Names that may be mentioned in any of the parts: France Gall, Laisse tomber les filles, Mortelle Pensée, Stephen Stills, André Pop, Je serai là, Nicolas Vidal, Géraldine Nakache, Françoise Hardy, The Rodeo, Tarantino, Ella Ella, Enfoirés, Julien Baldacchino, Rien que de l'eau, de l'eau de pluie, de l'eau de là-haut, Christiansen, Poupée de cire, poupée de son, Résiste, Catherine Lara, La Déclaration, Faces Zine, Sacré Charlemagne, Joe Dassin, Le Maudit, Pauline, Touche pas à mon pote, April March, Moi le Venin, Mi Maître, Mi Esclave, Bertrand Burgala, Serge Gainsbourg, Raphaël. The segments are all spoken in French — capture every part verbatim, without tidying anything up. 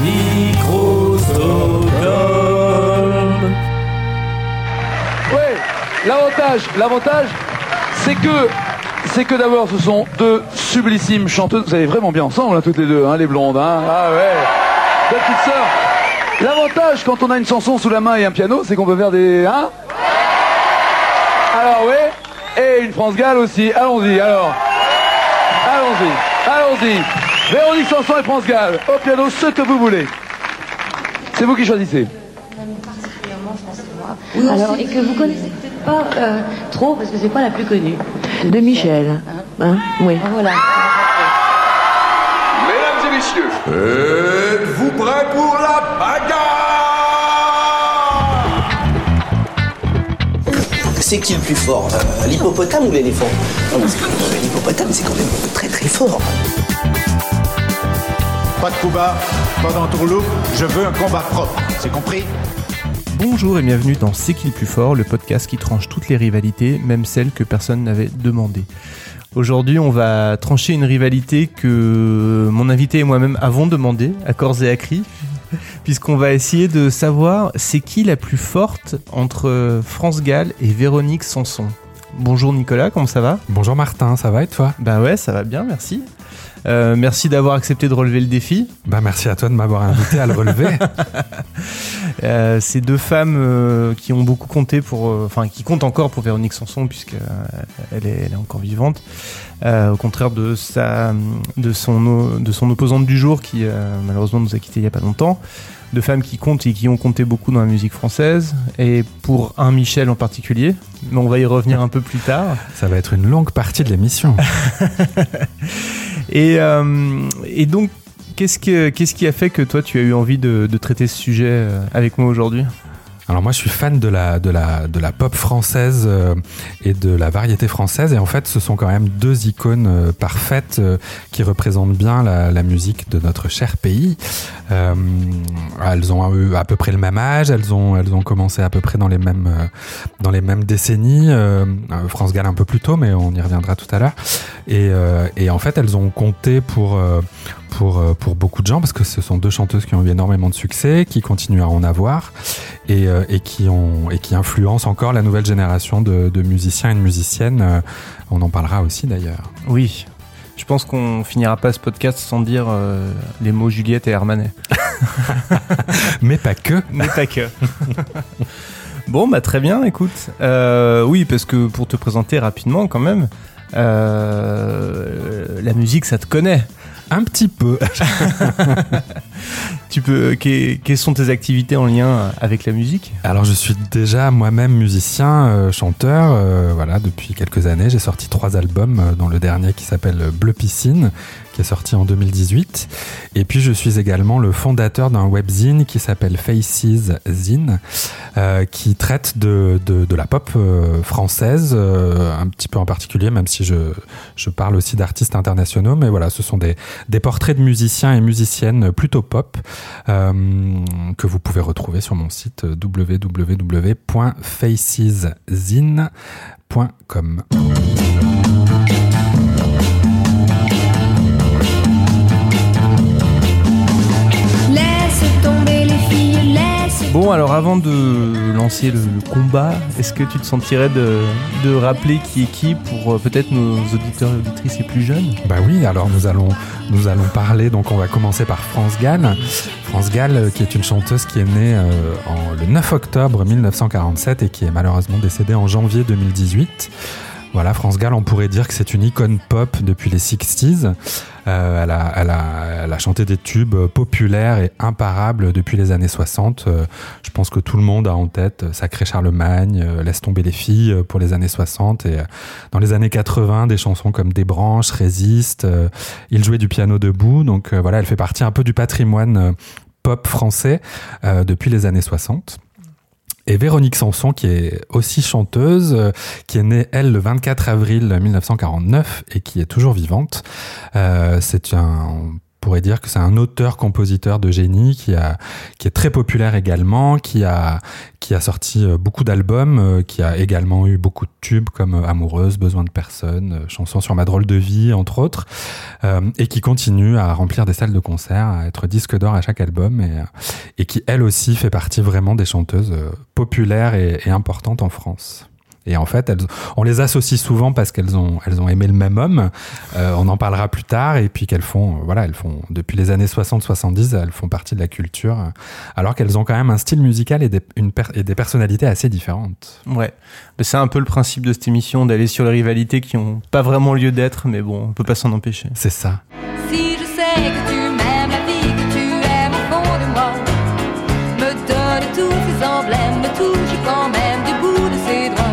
Microstodome. Ouais, l'avantage, l'avantage, c'est que c'est que d'abord ce sont deux sublissimes chanteuses. Vous allez vraiment bien ensemble là, toutes les deux, hein, les blondes, hein. Ah ouais. Deux petites sœurs. L'avantage quand on a une chanson sous la main et un piano, c'est qu'on peut faire des... Hein ? Alors oui, et une France Gall aussi. Allons-y, alors. Allons-y, allons-y. Véronique Sanson et France Gall, au piano, ce que vous voulez. C'est vous qui choisissez. Particulièrement, je pense que moi. Oui, alors, et que vous connaissez peut-être pas euh, trop, parce que c'est pas la plus connue. De Michel. Hein, hein, oui. Voilà. Mesdames et messieurs, êtes-vous prêts pour la bagarre? C'est qui le plus fort, euh, l'hippopotame ou l'éléphant? Non, parce que euh, l'hippopotame, c'est quand même très très fort. Pas de coup bas, pas d'entourloupe, je veux un combat propre, c'est compris? Bonjour et bienvenue dans C'est qui le plus fort, le podcast qui tranche toutes les rivalités, même celles que personne n'avait demandées. Aujourd'hui, on va trancher une rivalité que mon invité et moi-même avons demandé à corps et à cri, puisqu'on va essayer de savoir c'est qui la plus forte entre France Gall et Véronique Sanson. Bonjour Nicolas, comment ça va ? Bonjour Martin, ça va et toi ? Bah ouais, ça va bien, merci. Euh, merci d'avoir accepté de relever le défi. Bah, merci à toi de m'avoir invité à le relever. euh, ces deux femmes euh, qui ont beaucoup compté pour, euh, enfin qui comptent encore pour Véronique Sanson puisqu'elle est, elle est encore vivante. Euh, au contraire de sa, de son, de son opposante du jour qui euh, malheureusement nous a quittés il y a pas longtemps. Deux femmes qui comptent et qui ont compté beaucoup dans la musique française et pour un Michel en particulier. Mais on va y revenir un peu plus tard. Ça va être une longue partie de l'émission. Et, euh, et donc, qu'est-ce, que, qu'est-ce qui a fait que toi, tu as eu envie de, de traiter ce sujet avec moi aujourd'hui ? Alors moi, je suis fan de la, de la, de la pop française euh, et de la variété française. Et en fait, ce sont quand même deux icônes euh, parfaites euh, qui représentent bien la, la musique de notre cher pays. Euh, elles ont eu à peu près le même âge. Elles ont, elles ont commencé à peu près dans les mêmes, euh, dans les mêmes décennies. Euh, France Gall un peu plus tôt, mais on y reviendra tout à l'heure. Et, euh, et en fait, elles ont compté pour... Euh, Pour, pour beaucoup de gens, parce que ce sont deux chanteuses qui ont eu énormément de succès, qui continuent à en avoir et, et, qui, ont, et qui influencent encore la nouvelle génération de, de musiciens et de musiciennes. On en parlera aussi d'ailleurs. Oui, je pense qu'on finira pas ce podcast sans dire euh, les mots Juliette et Armanet. Mais pas que. Mais pas que. Bon, bah très bien, écoute. Euh, oui, parce que pour te présenter rapidement quand même, euh, la musique, ça te connaît. Un petit peu. Tu peux, que, quelles sont tes activités en lien avec la musique ? Alors je suis déjà moi-même musicien, euh, chanteur, euh, voilà, depuis quelques années. J'ai sorti trois albums, euh, dont le dernier qui s'appelle Bleu Piscine, qui est sorti en deux mille dix-huit. Et puis je suis également le fondateur d'un webzine qui s'appelle Faces Zine, euh, qui traite de, de, de la pop euh, française, euh, un petit peu en particulier, même si je, je parle aussi d'artistes internationaux. Mais voilà, ce sont des, des portraits de musiciens et musiciennes plutôt pop, Euh, que vous pouvez retrouver sur mon site w w w point faces zine point com. Laisse tomber les filles, laisse. Bon, alors avant de lancer le combat, est-ce que tu te sentirais de, de rappeler qui est qui pour peut-être nos auditeurs et auditrices les plus jeunes ? Bah oui, alors nous allons Nous allons parler, donc on va commencer par France Gall. France Gall, qui est une chanteuse qui est née euh, en, le neuf octobre mille neuf cent quarante-sept et qui est malheureusement décédée en janvier deux mille dix-huit. Voilà, France Gall, on pourrait dire que c'est une icône pop depuis les sixties. Euh, elle, a, elle, a, elle a chanté des tubes populaires et imparables depuis les années soixante. Euh, je pense que tout le monde a en tête Sacré Charlemagne, euh, Laisse tomber les filles pour les années soixante. Et euh, dans les années quatre-vingts, des chansons comme Débranche, Résiste, euh, Il jouait du piano debout. Donc euh, voilà, elle fait partie un peu du patrimoine euh, pop français euh, depuis les années soixante. Et Véronique Sanson, qui est aussi chanteuse, qui est née, elle, le vingt-quatre avril mille neuf cent quarante-neuf et qui est toujours vivante. Euh, c'est un, on pourrait dire que c'est un auteur-compositeur de génie qui a, qui est très populaire également, qui a, qui a sorti beaucoup d'albums, qui a également eu beaucoup de tubes comme Amoureuse, Besoin de personne, Chanson sur ma drôle de vie, entre autres, euh, et qui continue à remplir des salles de concert, à être disque d'or à chaque album, et, et qui, elle aussi, fait partie vraiment des chanteuses populaires et, et importantes en France. Et en fait, elles, on les associe souvent parce qu'elles ont, elles ont aimé le même homme. Euh, on en parlera plus tard. Et puis qu'elles font, voilà, elles font, depuis les années soixante soixante-dix, elles font partie de la culture. Alors qu'elles ont quand même un style musical et des, une per, et des personnalités assez différentes. Ouais. C'est un peu le principe de cette émission, d'aller sur les rivalités qui n'ont pas vraiment lieu d'être. Mais bon, on ne peut pas s'en empêcher. C'est ça. Si je sais que tu m'aimes, la vie que tu aimes au fond de moi, me donne tous tes emblèmes, me touche quand même du bout de ses doigts.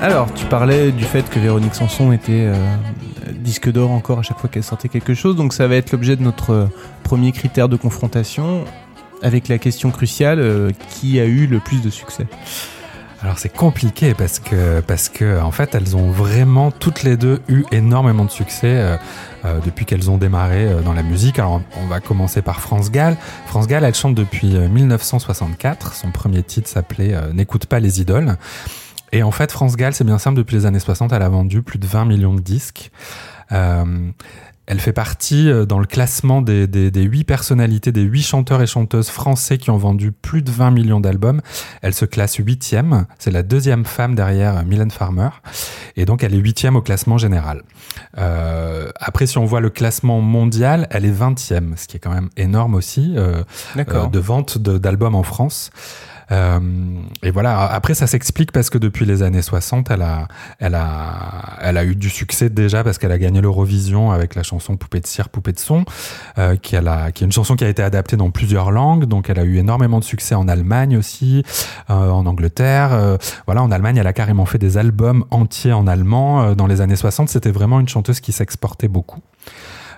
Alors, tu parlais du fait que Véronique Sanson était euh, disque d'or encore à chaque fois qu'elle sortait quelque chose, donc ça va être l'objet de notre premier critère de confrontation avec la question cruciale, euh, qui a eu le plus de succès ? Alors c'est compliqué parce que parce que en fait elles ont vraiment toutes les deux eu énormément de succès euh, depuis qu'elles ont démarré dans la musique. Alors on va commencer par France Gall. France Gall, elle chante depuis mille neuf cent soixante-quatre. Son premier titre s'appelait euh, N'écoute pas les idoles. Et en fait France Gall, c'est bien simple, depuis les années soixante, elle a vendu plus de vingt millions de disques. Euh, Elle fait partie dans le classement des, des, des huit personnalités, des huit chanteurs et chanteuses français qui ont vendu plus de vingt millions d'albums. Elle se classe huitième. C'est la deuxième femme derrière Mylène Farmer. Et donc, elle est huitième au classement général. Euh, après, si on voit le classement mondial, elle est vingtième, ce qui est quand même énorme aussi, euh, euh, de vente de, d'albums en France. Euh, et voilà. Après, ça s'explique parce que depuis les années soixante, elle a, elle a, elle a eu du succès déjà parce qu'elle a gagné l'Eurovision avec la chanson Poupée de cire, poupée de son, euh, qui, elle a, qui est une chanson qui a été adaptée dans plusieurs langues. Donc, elle a eu énormément de succès en Allemagne aussi, euh, en Angleterre. Euh, voilà, en Allemagne, elle a carrément fait des albums entiers en allemand. Euh, dans les années soixante, c'était vraiment une chanteuse qui s'exportait beaucoup.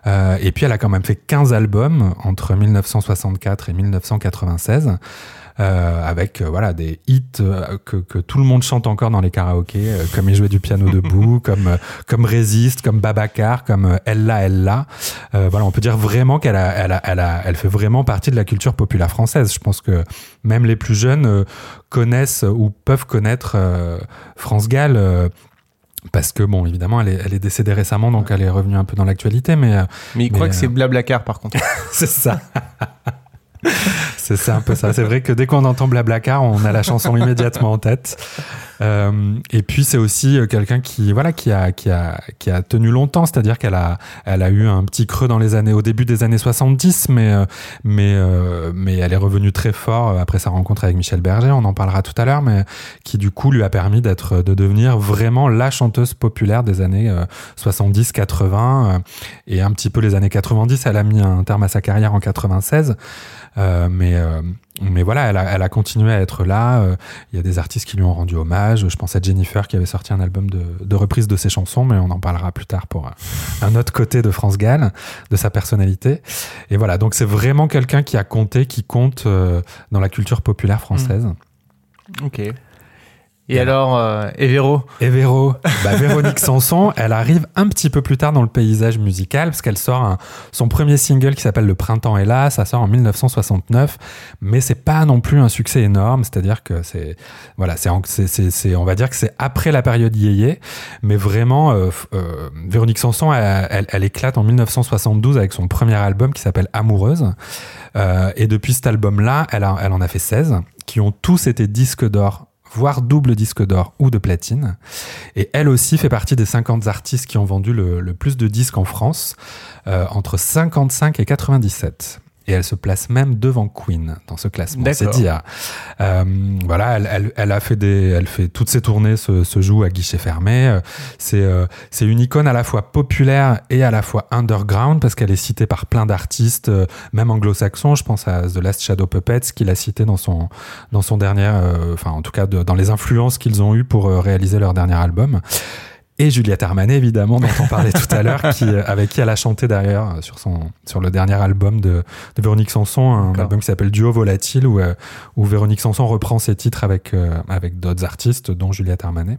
Euh, et puis, elle a quand même fait quinze albums entre mille neuf cent soixante-quatre et mille neuf cent quatre-vingt-seize. Euh, avec euh, voilà des hits euh, que que tout le monde chante encore dans les karaokés, euh, comme Il jouait du piano debout, comme euh, comme Résiste, comme Babacar, comme euh, Ella Ella. Euh, voilà, on peut dire vraiment qu'elle a elle a elle a elle fait vraiment partie de la culture populaire française. Je pense que même les plus jeunes euh, connaissent ou peuvent connaître euh, France Gall. Euh, Parce que, bon, évidemment, elle est, elle est décédée récemment, donc elle est revenue un peu dans l'actualité, mais... Mais il mais croit euh... que c'est BlaBlaCar, par contre. C'est ça. c'est ça, un peu ça. C'est vrai que dès qu'on entend BlaBlaCar, on a la chanson immédiatement en tête. Euh, et puis, c'est aussi quelqu'un qui, voilà, qui a, qui a, qui a tenu longtemps, c'est-à-dire qu'elle a, elle a eu un petit creux dans les années, au début des années soixante-dix, mais, mais, mais elle est revenue très fort après sa rencontre avec Michel Berger, on en parlera tout à l'heure, mais qui, du coup, lui a permis d'être, de devenir vraiment la chanteuse populaire des années soixante-dix, quatre-vingts, et un petit peu les années quatre-vingt-dix. Elle a mis un terme à sa carrière en quatre-vingt-seize, euh, mais, euh, Mais voilà, elle a, elle a continué à être là. Il euh, y a des artistes qui lui ont rendu hommage. Je pense à Jennifer qui avait sorti un album de, de reprise de ses chansons, mais on en parlera plus tard pour un, un autre côté de France Gall, de sa personnalité. Et voilà, donc c'est vraiment quelqu'un qui a compté, qui compte euh, dans la culture populaire française. Mmh. Ok. Et alors, euh, et Véro Et Véro, bah, Véronique Sanson, elle arrive un petit peu plus tard dans le paysage musical parce qu'elle sort un, son premier single qui s'appelle Le printemps est là. Ça sort en mille neuf cent soixante-neuf, mais c'est pas non plus un succès énorme. C'est-à-dire que c'est, voilà, c'est, c'est, c'est, c'est on va dire que c'est après la période yéyé, mais vraiment, euh, euh, Véronique Sanson, elle, elle, elle éclate en mille neuf cent soixante-douze avec son premier album qui s'appelle Amoureuse. Euh, et depuis cet album-là, elle, a, elle en a fait seize qui ont tous été disques d'or, voire double disque d'or ou de platine. Et elle aussi fait partie des cinquante artistes qui ont vendu le, le plus de disques en France, euh, entre cinquante-cinq et quatre-vingt-dix-sept. et elle se place même devant Queen dans ce classement. D'accord. C'est dire. Euh, voilà, elle, elle, elle a fait des, elle fait toutes ses tournées se, se jouent à guichet fermé. C'est, euh, c'est une icône à la fois populaire et à la fois underground parce qu'elle est citée par plein d'artistes, euh, même anglo-saxons. Je pense à The Last Shadow Puppets qu'il a cité dans son, dans son dernier, euh, enfin en tout cas de, dans les influences qu'ils ont eues pour euh, réaliser leur dernier album. Et Juliette Armanet, évidemment, dont on parlait tout à l'heure, qui, avec qui elle a chanté d'ailleurs sur, son, sur le dernier album de, de Véronique Sanson, un D'accord. album qui s'appelle Duo Volatile, où, où Véronique Sanson reprend ses titres avec, avec d'autres artistes, dont Juliette Armanet.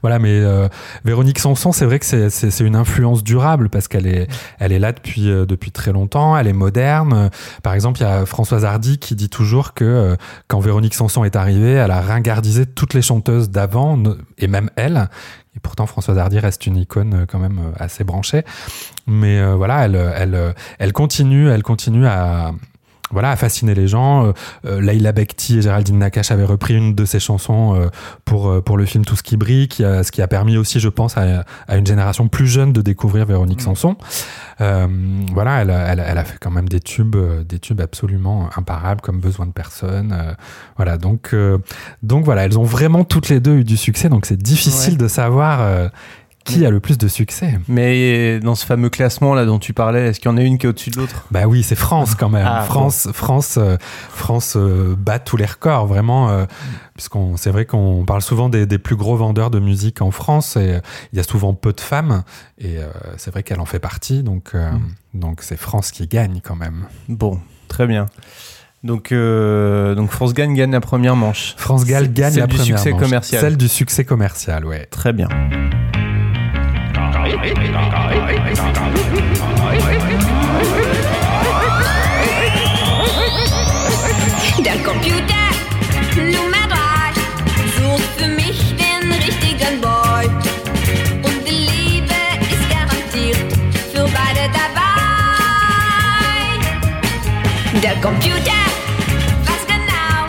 Voilà, mais euh, Véronique Sanson, c'est vrai que c'est, c'est, c'est une influence durable parce qu'elle est, elle est là depuis, euh, depuis très longtemps, elle est moderne. Par exemple, il y a Françoise Hardy qui dit toujours que euh, quand Véronique Sanson est arrivée, elle a ringardisé toutes les chanteuses d'avant, et même elle. Et pourtant, Françoise Hardy reste une icône quand même assez branchée. Mais euh, voilà, elle, elle, elle continue, elle continue à... Voilà, à fasciner les gens. Euh, Leila Bekhti et Géraldine Nakache avaient repris une de ses chansons euh, pour, pour le film Tout ce qui brille, qui a, ce qui a permis aussi, je pense, à, à une génération plus jeune de découvrir Véronique mmh. Sanson. Euh, voilà, elle, elle, elle a fait quand même des tubes, des tubes absolument imparables comme Besoin de personne. Euh, voilà, donc, euh, donc voilà, elles ont vraiment toutes les deux eu du succès, donc c'est difficile ouais. de savoir... Euh, Qui a le plus de succès ? Mais dans ce fameux classement là dont tu parlais, est-ce qu'il y en a une qui est au-dessus de l'autre ? Bah oui, c'est France quand même. Ah, France, bon. France, euh, France euh, bat tous les records vraiment. Euh, puisqu'on, c'est vrai qu'on parle souvent des, des plus gros vendeurs de musique en France et euh, il y a souvent peu de femmes et euh, c'est vrai qu'elle en fait partie. Donc, euh, mmh. donc c'est France qui gagne quand même. Bon, très bien. Donc, euh, donc France Gall gagne la première manche. France Gall gagne la première manche. Celle du succès commercial. Celle du succès commercial, ouais. Très bien. Der Computer, Nummer drei, sucht für mich den richtigen Boy. Und die Liebe ist garantiert für beide dabei. Der Computer, was genau,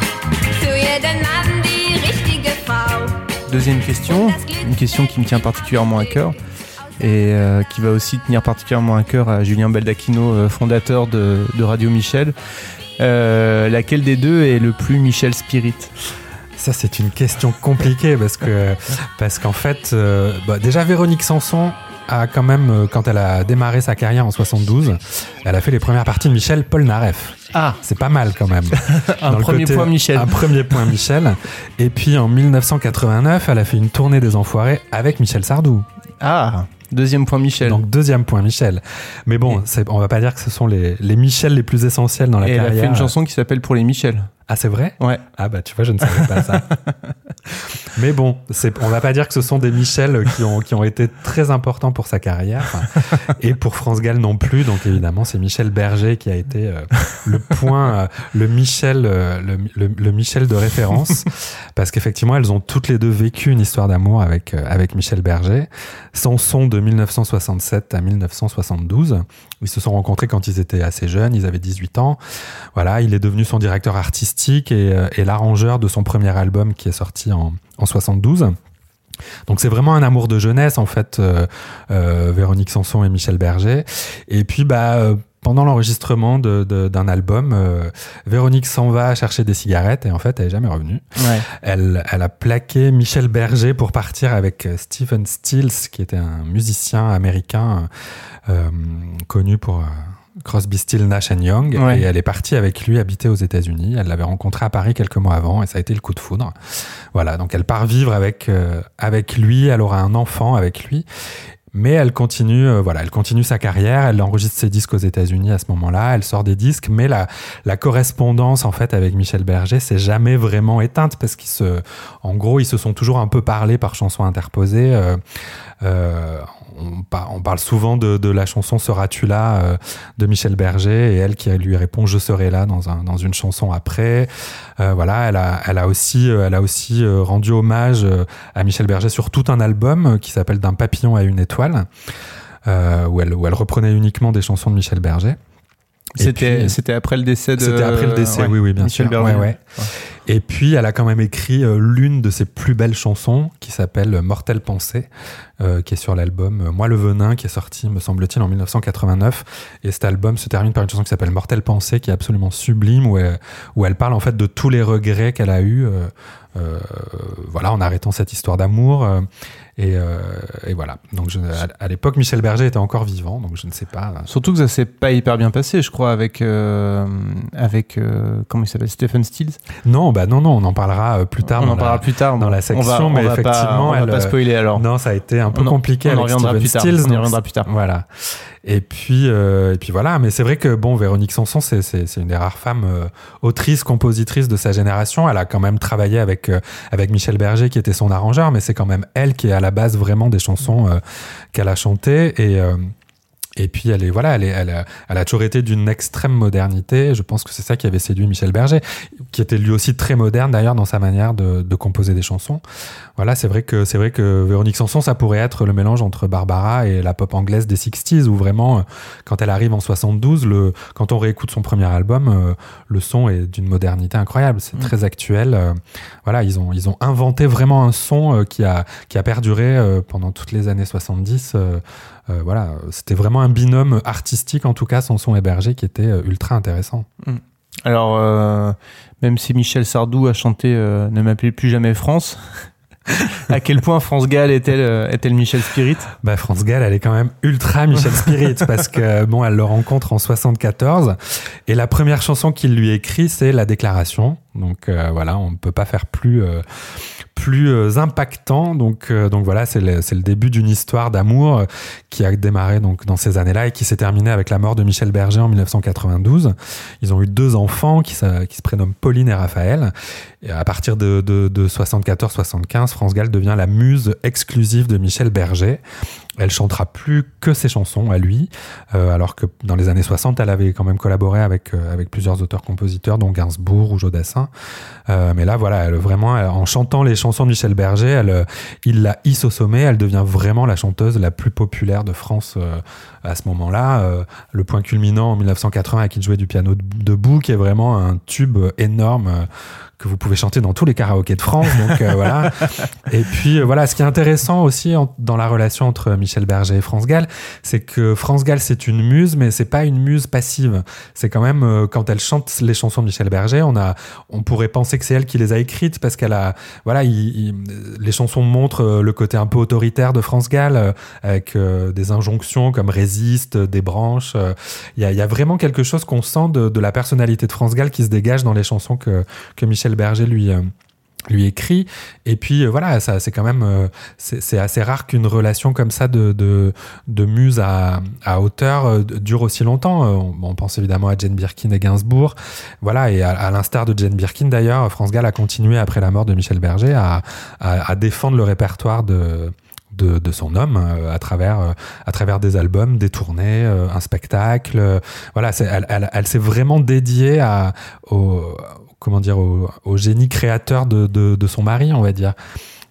für jeden Mann die richtige Frau. Deuxième question, une question qui me tient particulièrement à cœur. Et euh, qui va aussi tenir particulièrement à cœur à Julien Baldacchino, euh, fondateur de, de Radio Michel. Euh, laquelle des deux est le plus Michel Spirit ? Ça, c'est une question compliquée parce que parce qu'en fait, euh, bah, déjà Véronique Sanson a quand même, quand elle a démarré sa carrière en soixante-douze, elle a fait les premières parties de Michel Polnareff. Ah, c'est pas mal quand même. un Dans premier côté, point Michel. Un premier point Michel. Et puis en dix-neuf cent quatre-vingt-neuf, elle a fait une tournée des Enfoirés avec Michel Sardou. Ah. Deuxième point Michel. Donc deuxième point Michel. Mais bon, c'est, on va pas dire que ce sont les, les Michel les plus essentiels dans la et carrière. Elle a fait une chanson qui s'appelle Pour les Michel. Ah, c'est vrai ? Ouais. Ah bah tu vois, je ne savais pas ça. Mais bon, c'est, on va pas dire que ce sont des Michel qui ont, qui ont été très importants pour sa carrière. Enfin, et pour France Gall non plus. Donc évidemment, c'est Michel Berger qui a été euh, le point, euh, le, Michel, euh, le, le, le Michel de référence. Parce qu'effectivement, elles ont toutes les deux vécu une histoire d'amour avec, euh, avec Michel Berger. Sanson de dix-neuf cent soixante-sept à dix-neuf cent soixante-douze. Ils se sont rencontrés quand ils étaient assez jeunes, ils avaient dix-huit ans. Voilà, il est devenu son directeur artistique. Et, et l'arrangeur de son premier album qui est sorti en, en soixante-douze. Donc c'est vraiment un amour de jeunesse en fait, euh, euh, Véronique Sanson et Michel Berger. Et puis bah euh, pendant l'enregistrement de, de, d'un album, euh, Véronique s'en va chercher des cigarettes et en fait, elle n'est jamais revenue. Ouais. Elle, elle a plaqué Michel Berger pour partir avec Stephen Stills, qui était un musicien américain euh, connu pour... Euh, Crosby, Still, Nash and Young, ouais. Et elle est partie avec lui habiter aux États-Unis. Elle l'avait rencontré à Paris quelques mois avant, et ça a été le coup de foudre. Voilà, donc elle part vivre avec euh, avec lui. Elle aura un enfant avec lui, mais elle continue, euh, voilà, elle continue sa carrière. Elle enregistre ses disques aux États-Unis à ce moment-là. Elle sort des disques, mais la la correspondance en fait avec Michel Berger s'est jamais vraiment éteinte parce qu'ils se, en gros, ils se sont toujours un peu parlé par chansons interposées. Euh, euh, On parle souvent de, de la chanson « Seras-tu là euh, ?» de Michel Berger et elle qui lui répond « Je serai là » dans, un, dans une chanson après. Euh, voilà, elle a, elle a aussi, elle a aussi rendu hommage à Michel Berger sur tout un album qui s'appelle « D'un papillon à une étoile euh, » où elle, où elle reprenait uniquement des chansons de Michel Berger. C'était, puis, c'était après le décès de... C'était après le décès, euh, ouais, oui, oui, bien Michel sûr. Berger. Ouais, ouais. Ouais. Et puis, elle a quand même écrit l'une de ses plus belles chansons, qui s'appelle Mortelle Pensée, euh, qui est sur l'album Moi le Venin, qui est sorti, me semble-t-il, en dix-neuf cent quatre-vingt-neuf. Et cet album se termine par une chanson qui s'appelle Mortelle Pensée, qui est absolument sublime, où elle, où elle parle en fait de tous les regrets qu'elle a eus, euh, euh, voilà, en arrêtant cette histoire d'amour. Euh, et, euh, et voilà. Donc, je, à l'époque, Michel Berger était encore vivant, donc je ne sais pas. Surtout que ça s'est pas hyper bien passé, je crois, avec euh, avec euh, comment il s'appelle, Stephen Stills. Non, bah non, non, on en parlera plus tard. On en parlera la, plus tard dans la section, on va, on mais va effectivement, pas, on elle, va pas spoiler alors. Non, ça a été un peu on, compliqué. On en reviendra plus tard. Stills, on en reviendra plus tard. Voilà. Et puis euh, et puis voilà. Mais c'est vrai que bon, Véronique Sanson, c'est c'est, c'est une des rares femmes euh, autrices, compositrices de sa génération. Elle a quand même travaillé avec euh, avec Michel Berger, qui était son arrangeur, mais c'est quand même elle qui est à la base vraiment des chansons euh, qu'elle a chantées. Et euh, Et puis, elle, est, voilà, elle, est, elle, a, elle a toujours été d'une extrême modernité. Je pense que c'est ça qui avait séduit Michel Berger, qui était lui aussi très moderne, d'ailleurs, dans sa manière de, de composer des chansons. Voilà, c'est vrai que, c'est vrai que Véronique Sanson, ça pourrait être le mélange entre Barbara et la pop anglaise des sixties, où vraiment, quand elle arrive en soixante-douze, le, quand on réécoute son premier album, le son est d'une modernité incroyable. C'est mmh. très actuel. Voilà, ils ont, ils ont inventé vraiment un son qui a, qui a perduré pendant toutes les années soixante-dix. Euh, voilà, c'était vraiment un binôme artistique, en tout cas, Sanson et Berger, qui était ultra intéressant. Alors, euh, même si Michel Sardou a chanté euh, « Ne m'appelez plus jamais France », à quel point France Gall est-elle, est-elle Michel Spirit ? Bah, France Gall, elle est quand même ultra Michel Spirit, parce que bon, elle le rencontre en soixante-quatorze, et la première chanson qu'il lui écrit, c'est La Déclaration. Donc euh, voilà, on ne peut pas faire plus euh, plus euh, impactant. Donc euh, donc voilà, c'est le c'est le début d'une histoire d'amour qui a démarré donc dans ces années-là et qui s'est terminée avec la mort de Michel Berger en dix-neuf cent quatre-vingt-douze. Ils ont eu deux enfants qui se, qui se prénomment Pauline et Raphaël. Et à partir de de, de soixante-quatorze soixante-quinze, France Gall devient la muse exclusive de Michel Berger. Elle chantera plus que ses chansons à lui, euh, alors que dans les années soixante, elle avait quand même collaboré avec euh, avec plusieurs auteurs-compositeurs, dont Gainsbourg ou Joe Dassin. Euh, mais là, voilà, elle, vraiment, elle, en chantant les chansons de Michel Berger, elle, il la hisse au sommet. Elle devient vraiment la chanteuse la plus populaire de France euh, à ce moment-là. Euh, le point culminant en dix-neuf cent quatre-vingt avec Il jouait du piano debout, qui est vraiment un tube énorme. Euh, que vous pouvez chanter dans tous les karaokés de France, donc euh, voilà. Et puis euh, voilà, ce qui est intéressant aussi en, dans la relation entre Michel Berger et France Gall, c'est que France Gall, c'est une muse, mais c'est pas une muse passive. C'est quand même euh, quand elle chante les chansons de Michel Berger, on a, on pourrait penser que c'est elle qui les a écrites, parce qu'elle a, voilà, il, il, les chansons montrent le côté un peu autoritaire de France Gall, euh, avec euh, des injonctions comme Résiste, euh, Débranche. Il euh, y a, il y a vraiment quelque chose qu'on sent de, de la personnalité de France Gall qui se dégage dans les chansons que que Michel Berger lui euh, lui écrit. Et puis euh, voilà, ça c'est quand même euh, c'est, c'est assez rare qu'une relation comme ça de de, de muse à à auteur euh, dure aussi longtemps. Euh, on, on pense évidemment à Jane Birkin et Gainsbourg, voilà, et à, à l'instar de Jane Birkin d'ailleurs, France Gall a continué après la mort de Michel Berger à à, à défendre le répertoire de De, de son homme euh, à travers euh, à travers des albums, des tournées, euh, un spectacle, euh, voilà, c'est, elle, elle, elle s'est vraiment dédiée à au comment dire au, au génie créateur de, de de son mari, on va dire.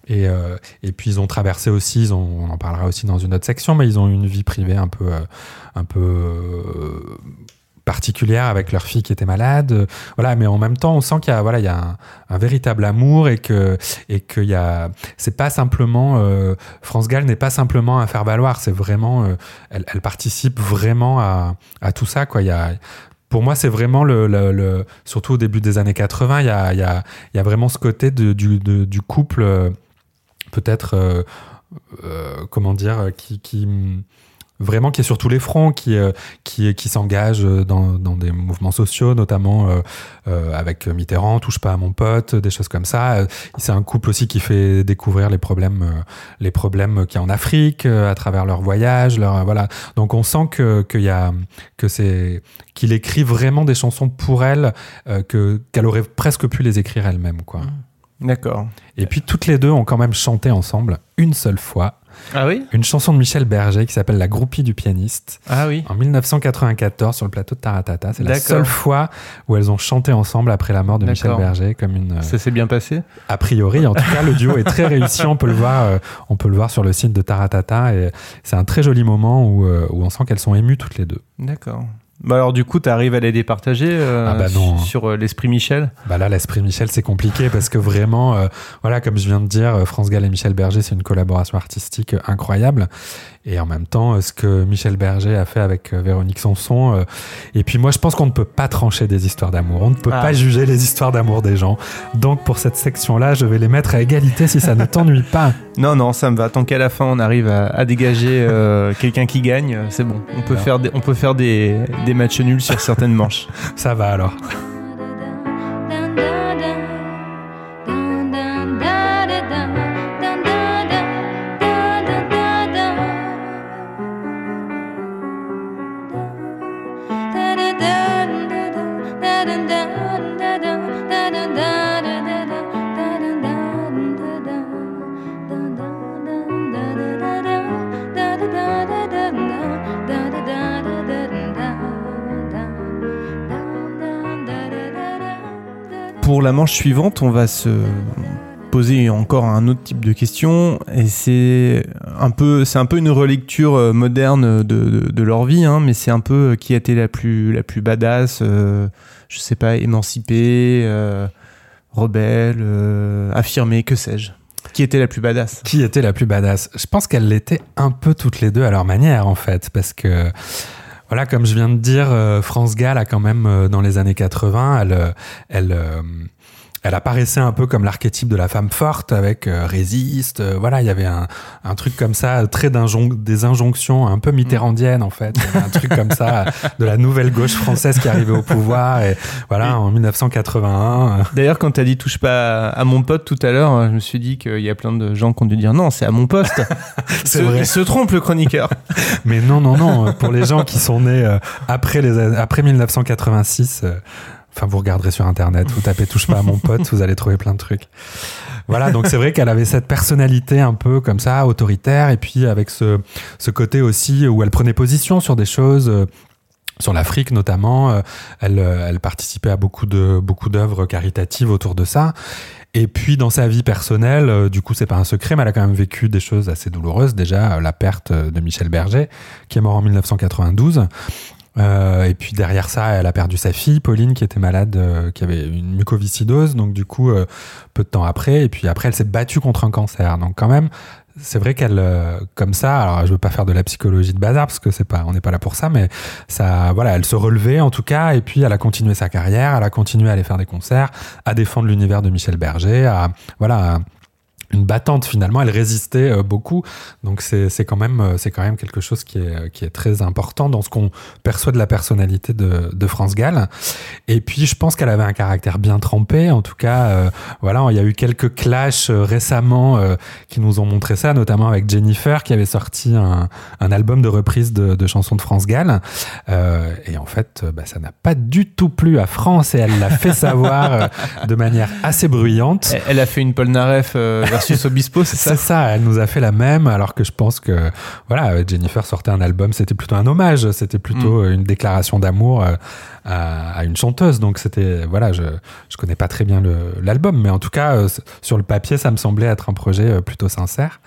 Et euh, et puis ils ont traversé aussi, ils ont, on en parlera aussi dans une autre section, mais ils ont eu une vie privée un peu euh, un peu euh, particulière avec leur fille qui était malade, voilà, mais en même temps on sent qu'il y a, voilà, il y a un, un véritable amour, et que et que il y a, c'est pas simplement euh, France Gall n'est pas simplement un faire-valoir, c'est vraiment euh, elle, elle participe vraiment à à tout ça, quoi. Il y a, pour moi, c'est vraiment le, le, le surtout au début des années quatre-vingts, il y a il y a il y a vraiment ce côté de, du de, du couple euh, peut-être euh, euh, comment dire qui qui vraiment qui est sur tous les fronts, qui qui qui s'engage dans dans des mouvements sociaux, notamment euh, euh, avec Mitterrand, Touche pas à mon pote, des choses comme ça. C'est un couple aussi qui fait découvrir les problèmes les problèmes qu'il y a en Afrique à travers leur voyage, leur, voilà. Donc on sent que qu'il y a que c'est qu'il écrit vraiment des chansons pour elle, euh, que qu'elle aurait presque pu les écrire elle-même, quoi. D'accord. Et puis toutes les deux ont quand même chanté ensemble une seule fois. Ah oui ? Une chanson de Michel Berger qui s'appelle La groupie du pianiste. Ah oui. En dix-neuf cent quatre-vingt-quatorze, sur le plateau de Taratata. C'est D'accord. la seule fois où elles ont chanté ensemble après la mort de D'accord. Michel Berger, comme une. Ça s'est bien passé ? A priori, en tout cas, le duo est très réussi. On peut le voir, euh, on peut le voir sur le site de Taratata, et c'est un très joli moment où, euh, où on sent qu'elles sont émues toutes les deux. D'accord. Bah alors du coup, t'arrives à les départager euh, ah bah non. sur, sur euh, l'esprit Michel. Bah là, l'esprit Michel, c'est compliqué parce que vraiment, euh, voilà, comme je viens de dire, France Gall et Michel Berger, c'est une collaboration artistique incroyable. Et en même temps, ce que Michel Berger a fait avec Véronique Sanson. Euh, et puis moi, je pense qu'on ne peut pas trancher des histoires d'amour. On ne peut ah. pas juger les histoires d'amour des gens. Donc pour cette section-là, je vais les mettre à égalité si ça ne t'ennuie pas. Non, non, ça me va. Tant qu'à la fin, on arrive à, à dégager euh, quelqu'un qui gagne, c'est bon. On peut alors. faire des, on peut faire des, des matchs nuls sur certaines manches. Ça va alors. Pour la manche suivante, on va se poser encore un autre type de question, et c'est un peu, c'est un peu une relecture moderne de, de, de leur vie, hein, mais c'est un peu qui a été la plus, la plus badass, euh, je sais pas, émancipée, euh, rebelle, euh, affirmée, que sais-je. Qui était la plus badass ? Qui était la plus badass ? Je pense qu'elles l'étaient un peu toutes les deux à leur manière, en fait, parce que... Voilà, comme je viens de dire, France Gall a quand même, dans les années quatre-vingts, elle, elle, elle apparaissait un peu comme l'archétype de la femme forte avec euh, Résiste. Euh, voilà, il y avait un, un truc comme ça, très d'injon- des injonctions un peu mitterrandiennes, en fait. Un truc comme ça, de la nouvelle gauche française qui arrivait au pouvoir. Et voilà, oui. En dix-neuf cent quatre-vingt-un. D'ailleurs, quand t'as dit touche pas à mon pote tout à l'heure, je me suis dit qu'il y a plein de gens qui ont dû dire non, c'est à mon poste. C'est se, vrai. Se trompe le chroniqueur. Mais non, non, non. Pour les gens qui sont nés euh, après, les, après dix-neuf cent quatre-vingt-six, euh, enfin, vous regarderez sur Internet, vous tapez « Touche pas à mon pote », vous allez trouver plein de trucs. Voilà, donc c'est vrai qu'elle avait cette personnalité un peu comme ça, autoritaire, et puis avec ce, ce côté aussi où elle prenait position sur des choses... Sur l'Afrique notamment, elle, elle participait à beaucoup de beaucoup d'œuvres caritatives autour de ça. Et puis dans sa vie personnelle, du coup c'est pas un secret, mais elle a quand même vécu des choses assez douloureuses. Déjà la perte de Michel Berger, qui est mort en dix-neuf cent quatre-vingt-douze. Euh, et puis derrière ça, elle a perdu sa fille, Pauline, qui était malade, euh, qui avait une mucoviscidose. Donc du coup, euh, peu de temps après. Et puis après, elle s'est battue contre un cancer. Donc quand même, c'est vrai qu'elle, euh, comme ça, alors je veux pas faire de la psychologie de bazar parce que c'est pas, on n'est pas là pour ça, mais ça, voilà, elle se relevait en tout cas. Et puis elle a continué sa carrière, elle a continué à aller faire des concerts, à défendre l'univers de Michel Berger, à, voilà. À, une battante finalement, elle résistait euh, beaucoup, donc c'est, c'est, quand même, c'est quand même quelque chose qui est, qui est très important dans ce qu'on perçoit de la personnalité de, de France Gall. Et puis je pense qu'elle avait un caractère bien trempé, en tout cas euh, voilà, il y a eu quelques clashs euh, récemment euh, qui nous ont montré ça, notamment avec Jennifer qui avait sorti un, un album de reprise de, de chansons de France Gall, euh, et en fait bah, ça n'a pas du tout plu à France et elle l'a fait savoir euh, de manière assez bruyante. Elle a fait une Paul Naref euh... versus Obispo, c'est ça ? C'est ça, elle nous a fait la même, alors que je pense que voilà, Jennifer sortait un album, c'était plutôt un hommage, c'était plutôt mmh. une déclaration d'amour à, à une chanteuse. Donc c'était, voilà, je je connais pas très bien le, l'album, mais en tout cas sur le papier, ça me semblait être un projet plutôt sincère.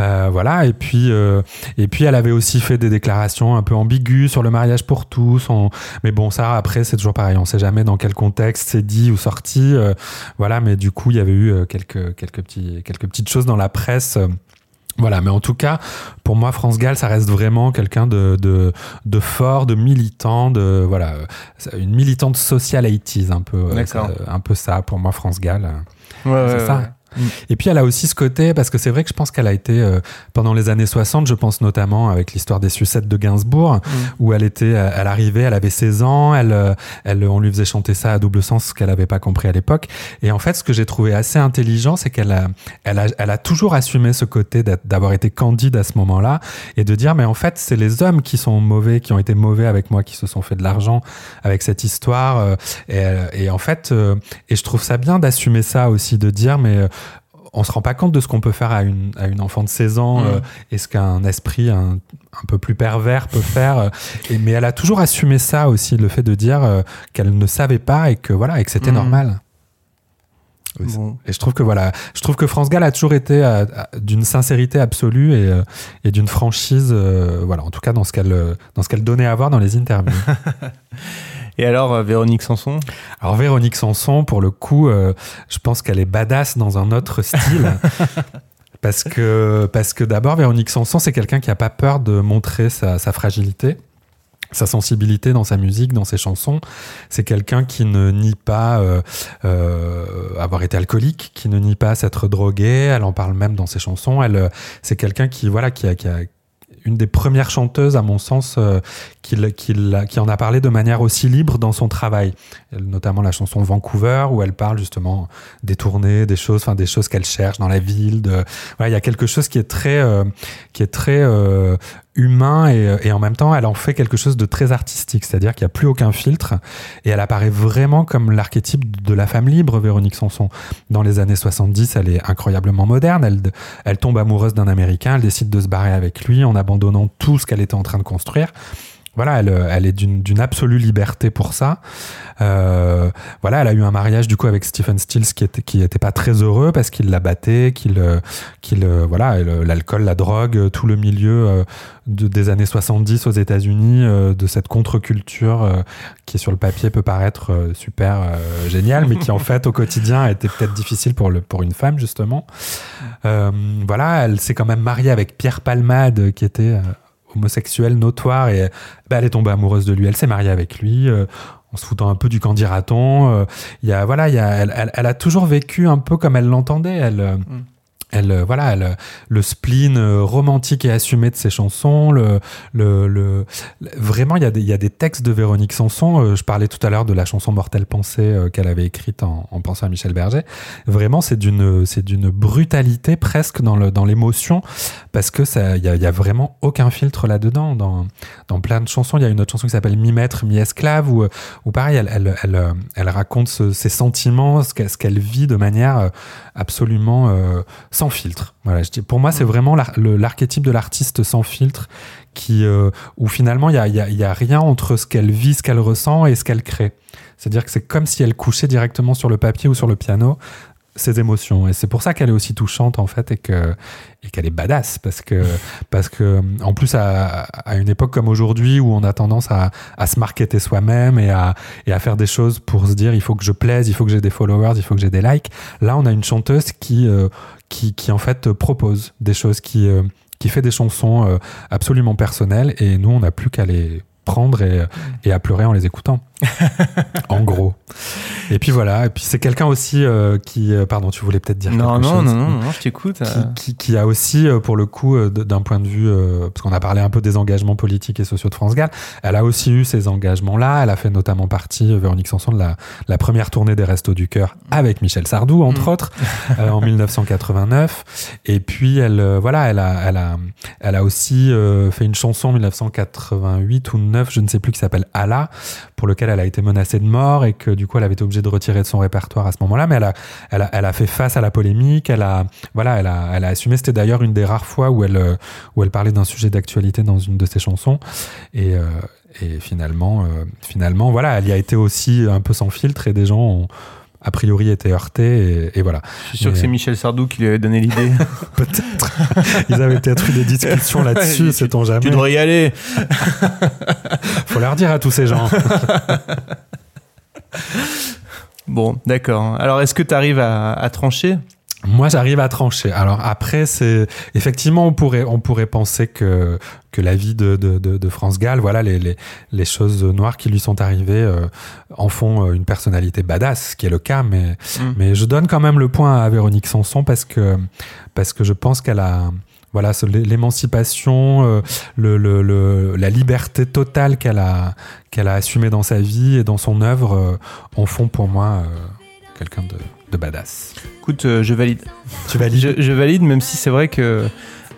Euh, voilà, et puis euh, et puis elle avait aussi fait des déclarations un peu ambiguës sur le mariage pour tous. On... Mais bon, ça après c'est toujours pareil, on sait jamais dans quel contexte c'est dit ou sorti. Euh, voilà, mais du coup il y avait eu quelques quelques petits quelques petites choses dans la presse. Voilà, mais en tout cas, pour moi, France Gall, ça reste vraiment quelqu'un de, de, de fort, de militant, de, voilà, une militante social eighties, un peu, ça, un peu ça, pour moi, France Gall. Ouais, c'est ouais, ça. Ouais. Et puis elle a aussi ce côté, parce que c'est vrai que je pense qu'elle a été euh, pendant les années soixante, je pense notamment avec l'histoire des sucettes de Gainsbourg, mmh. où elle était, elle arrivait, elle avait seize ans, elle, elle, on lui faisait chanter ça à double sens, ce qu'elle n'avait pas compris à l'époque. Et en fait, ce que j'ai trouvé assez intelligent, c'est qu'elle a, elle a, elle a toujours assumé ce côté d'avoir été candide à ce moment-là et de dire, mais en fait, c'est les hommes qui sont mauvais, qui ont été mauvais avec moi, qui se sont fait de l'argent avec cette histoire. Euh, et, et en fait, euh, et je trouve ça bien d'assumer ça aussi, de dire, mais euh, on se rend pas compte de ce qu'on peut faire à une, à une enfant de seize ans, mmh. euh, et ce qu'un esprit un, un peu plus pervers peut faire. Euh, et, mais elle a toujours assumé ça aussi, le fait de dire euh, qu'elle ne savait pas et que, voilà, et que c'était mmh. normal. trouvé bon. ça. Et je trouve que voilà, je trouve que France Gall a toujours été à, à, d'une sincérité absolue et, euh, et d'une franchise, euh, voilà, en tout cas dans ce qu'elle dans ce qu'elle donnait à voir dans les interviews. Et alors, euh, Véronique Sanson ? Alors, Véronique Sanson, pour le coup, euh, je pense qu'elle est badass dans un autre style. parce que, parce que d'abord, Véronique Sanson, c'est quelqu'un qui n'a pas peur de montrer sa, sa fragilité, sa sensibilité dans sa musique, dans ses chansons. C'est quelqu'un qui ne nie pas euh, euh, avoir été alcoolique, qui ne nie pas s'être droguée. Elle en parle même dans ses chansons. Elle, euh, c'est quelqu'un qui, voilà, qui a... Qui a une des premières chanteuses, à mon sens, euh, qui, qui, qui en a parlé de manière aussi libre dans son travail. Notamment la chanson Vancouver, où elle parle justement des tournées, des choses, enfin des choses qu'elle cherche dans la ville. De... Voilà, il y a quelque chose qui est très, euh, qui est très euh, humain et, et en même temps, elle en fait quelque chose de très artistique. C'est-à-dire qu'il n'y a plus aucun filtre et elle apparaît vraiment comme l'archétype de la femme libre, Véronique Sanson. Dans les années soixante-dix, elle est incroyablement moderne. Elle, elle tombe amoureuse d'un Américain, elle décide de se barrer avec lui en abandonnant tout ce qu'elle était en train de construire. Voilà, elle, elle est d'une, d'une absolue liberté pour ça. Euh, voilà, elle a eu un mariage du coup avec Stephen Stills qui était, qui était pas très heureux parce qu'il la battait, qu'il, qu'il voilà, l'alcool, la drogue, tout le milieu de, des années soixante-dix aux États-Unis, de cette contre-culture qui sur le papier peut paraître super euh, géniale, mais qui en fait au quotidien était peut-être difficile pour le pour une femme justement. Euh, voilà, elle s'est quand même mariée avec Pierre Palmade qui était homosexuelle notoire et bah, elle est tombée amoureuse de lui, elle s'est mariée avec lui euh, en se foutant un peu du candy-raton. Il euh, y a voilà, il y a elle, elle, elle a toujours vécu un peu comme elle l'entendait. Elle euh, mm. elle voilà, elle, le spleen romantique et assumé de ses chansons, le le, le vraiment il y a des il y a des textes de Véronique Sanson. Euh, je parlais tout à l'heure de la chanson Mortelle Pensée euh, qu'elle avait écrite en, en pensant à Michel Berger. Vraiment, c'est d'une c'est d'une brutalité presque dans le dans l'émotion parce que ça il y a il y a vraiment aucun filtre là-dedans dans dans plein de chansons. Il y a une autre chanson qui s'appelle Mi Maître, Mi Esclave où où pareil elle elle elle elle raconte ce, ses sentiments, ce qu'elle, ce qu'elle vit de manière absolument euh, sans filtre. Voilà, je dis, pour moi, c'est vraiment l'ar- le, l'archétype de l'artiste sans filtre qui, euh, où finalement, il n'y a, y a, y a rien entre ce qu'elle vit, ce qu'elle ressent et ce qu'elle crée. C'est-à-dire que c'est comme si elle couchait directement sur le papier ou sur le piano ses émotions. Et c'est pour ça qu'elle est aussi touchante, en fait, et, que, et qu'elle est badass. Parce que, parce que en plus, à, à une époque comme aujourd'hui, où on a tendance à, à se marketer soi-même et à, et à faire des choses pour se dire, il faut que je plaise, il faut que j'ai des followers, il faut que j'ai des likes. Là, on a une chanteuse qui, euh, qui, qui en fait, propose des choses, qui, euh, qui fait des chansons euh, absolument personnelles. Et nous, on n'a plus qu'à les prendre et, et à pleurer en les écoutant. En gros. Et puis voilà, et puis c'est quelqu'un aussi euh, qui euh, pardon, tu voulais peut-être dire non, quelque non, chose. Non non non, je t'écoute. Euh... Qui, qui, qui a aussi euh, pour le coup euh, d'un point de vue euh, parce qu'on a parlé un peu des engagements politiques et sociaux de France Gall, elle a aussi eu ces engagements là, elle a fait notamment partie euh, Véronique Sanson de la, la première tournée des Restos du Cœur avec Michel Sardou entre mmh. autres euh, en dix-neuf cent quatre-vingt-neuf et puis elle euh, voilà, elle a elle a elle a aussi euh, fait une chanson en dix-neuf cent quatre-vingt-huit ou dix-neuf, je ne sais plus, qui s'appelle Alla, pour lequel elle a été menacée de mort et que du coup elle avait été obligée de retirer de son répertoire à ce moment-là, mais elle a, elle a, elle a fait face à la polémique, elle a, voilà, elle a, elle a assumé. C'était d'ailleurs une des rares fois où elle, où elle parlait d'un sujet d'actualité dans une de ses chansons et, euh, et finalement, euh, finalement, voilà, elle y a été aussi un peu sans filtre et des gens ont a priori était heurté et, et voilà. Je suis sûr mais... que c'est Michel Sardou qui lui avait donné l'idée. Peut-être. Ils avaient peut-être eu des discussions là-dessus, sait-on jamais. Tu devrais y aller. Faut leur dire à tous ces gens. Bon, d'accord. Alors, est-ce que tu arrives à, à trancher ? Moi, j'arrive à trancher. Alors après, c'est effectivement, on pourrait, on pourrait penser que que la vie de de de, de France Gall, voilà, les les les choses noires qui lui sont arrivées euh, en font une personnalité badass, ce qui est le cas. Mais mmh. mais je donne quand même le point à Véronique Sanson parce que parce que je pense qu'elle a voilà l'émancipation, euh, le, le le la liberté totale qu'elle a qu'elle a assumée dans sa vie et dans son œuvre euh, en font pour moi euh, quelqu'un de de badass. Écoute, euh, je valide. Tu valides ? je, je valide, même si c'est vrai que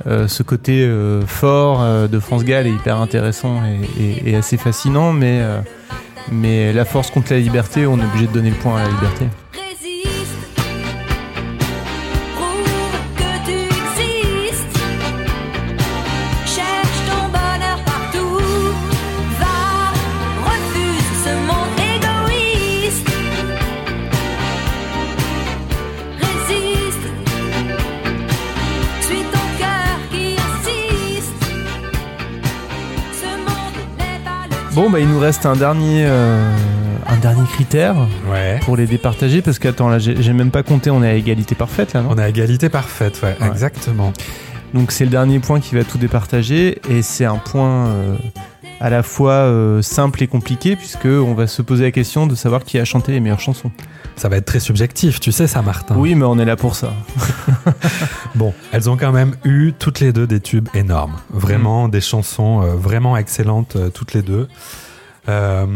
euh, ce côté euh, fort euh, de France Gall est hyper intéressant et, et, et assez fascinant, mais, euh, mais la force contre la liberté, on est obligé de donner le point à la liberté. Bon, bah, il nous reste un dernier, euh, un dernier critère ouais. pour les départager. Parce que, attends, là, j'ai, j'ai même pas compté, on est à égalité parfaite, là, non ? On est à égalité parfaite, ouais, ouais, exactement. Donc, c'est le dernier point qui va tout départager. Et c'est un point euh, à la fois euh, simple et compliqué, puisqu'on va se poser la question de savoir qui a chanté les meilleures chansons. Ça va être très subjectif, tu sais ça, Martin. Oui, mais on est là pour ça. Bon, elles ont quand même eu toutes les deux des tubes énormes. Vraiment, mmh. des chansons euh, vraiment excellentes, euh, toutes les deux. Euh,